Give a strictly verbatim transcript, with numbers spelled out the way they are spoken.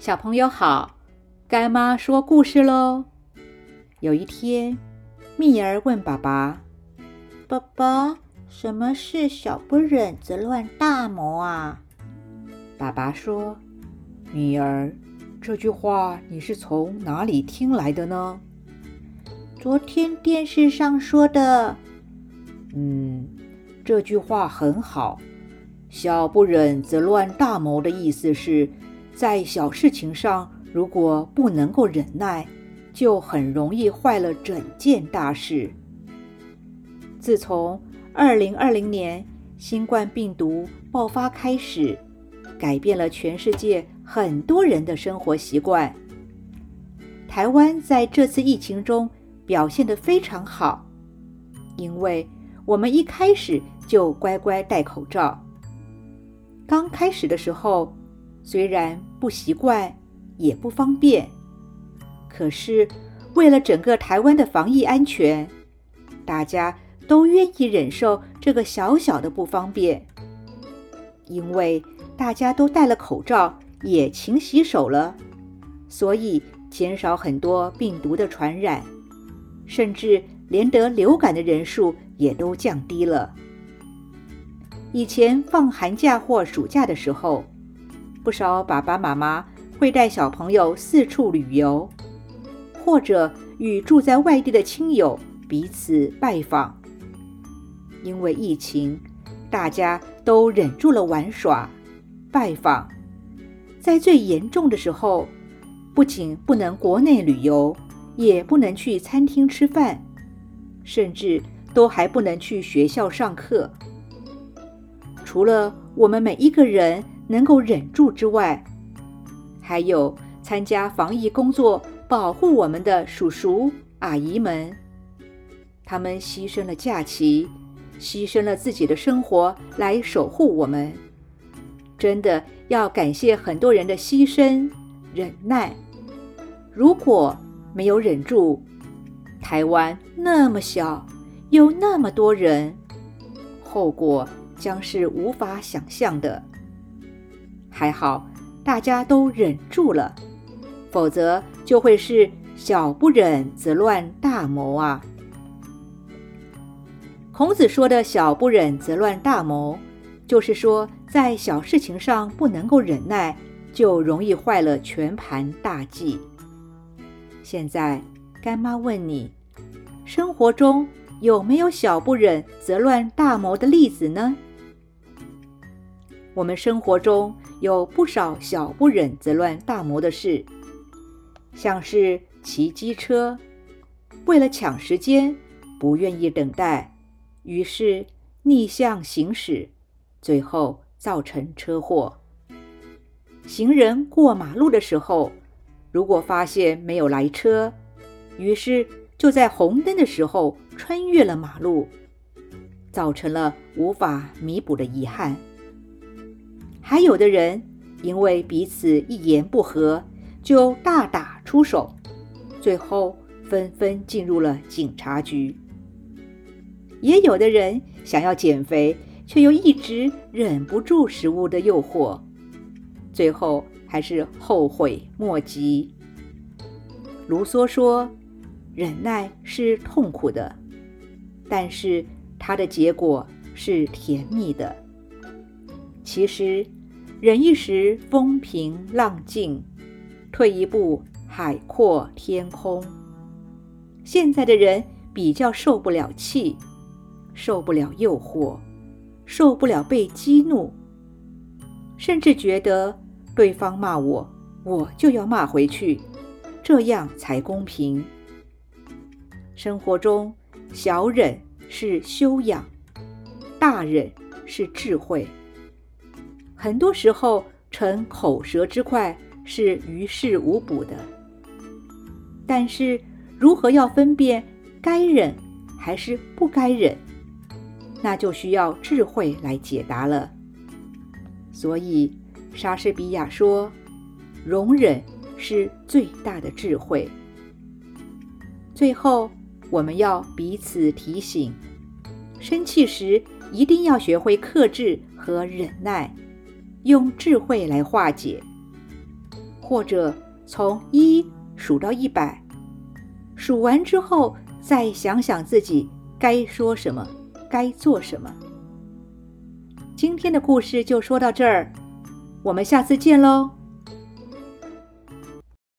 小朋友好，干妈说故事喽。有一天，蜜儿问爸爸：“爸爸，什么是小不忍则乱大谋啊？”爸爸说：“蜜儿，这句话你是从哪里听来的呢？”“昨天电视上说的。”“嗯，这句话很好。小不忍则乱大谋的意思是，在小事情上，如果不能够忍耐，就很容易坏了整件大事。自从二零二零年新冠病毒爆发开始，改变了全世界很多人的生活习惯。台湾在这次疫情中表现得非常好，因为我们一开始就乖乖戴口罩。刚开始的时候，虽然不习惯也不方便，可是为了整个台湾的防疫安全，大家都愿意忍受这个小小的不方便。因为大家都戴了口罩，也勤洗手了，所以减少很多病毒的传染，甚至连得流感的人数也都降低了。以前放寒假或暑假的时候，不少爸爸妈妈会带小朋友四处旅游，或者与住在外地的亲友彼此拜访。因为疫情，大家都忍住了玩耍、拜访，在最严重的时候，不仅不能国内旅游，也不能去餐厅吃饭，甚至都还不能去学校上课。除了我们每一个人能够忍住之外，还有参加防疫工作保护我们的叔叔阿姨们，他们牺牲了假期，牺牲了自己的生活来守护我们。真的要感谢很多人的牺牲忍耐，如果没有忍住，台湾那么小，有那么多人，后果将是无法想象的。还好大家都忍住了，否则就会是小不忍则乱大谋啊。孔子说的小不忍则乱大谋，就是说在小事情上不能够忍耐，就容易坏了全盘大计。现在干妈问你，生活中有没有小不忍则乱大谋的例子呢？我们生活中有不少小不忍则乱大谋的事，像是骑机车，为了抢时间，不愿意等待，于是逆向行驶，最后造成车祸。行人过马路的时候，如果发现没有来车，于是就在红灯的时候穿越了马路，造成了无法弥补的遗憾。还有的人因为彼此一言不合就大打出手，最后纷纷进入了警察局。也有的人想要减肥，却又一直忍不住食物的诱惑，最后还是后悔莫及。卢梭说，忍耐是痛苦的，但是它的结果是甜蜜的。其实忍一时风平浪静，退一步海阔天空。现在的人比较受不了气，受不了诱惑，受不了被激怒，甚至觉得对方骂我，我就要骂回去，这样才公平。生活中，小忍是修养，大忍是智慧。很多时候逞口舌之快是于事无补的，但是如何要分辨该忍还是不该忍，那就需要智慧来解答了。所以莎士比亚说，容忍是最大的智慧。最后我们要彼此提醒，生气时一定要学会克制和忍耐，用智慧来化解。或者从一数到一百，数完之后再想想自己该说什么，该做什么。今天的故事就说到这儿，我们下次见喽。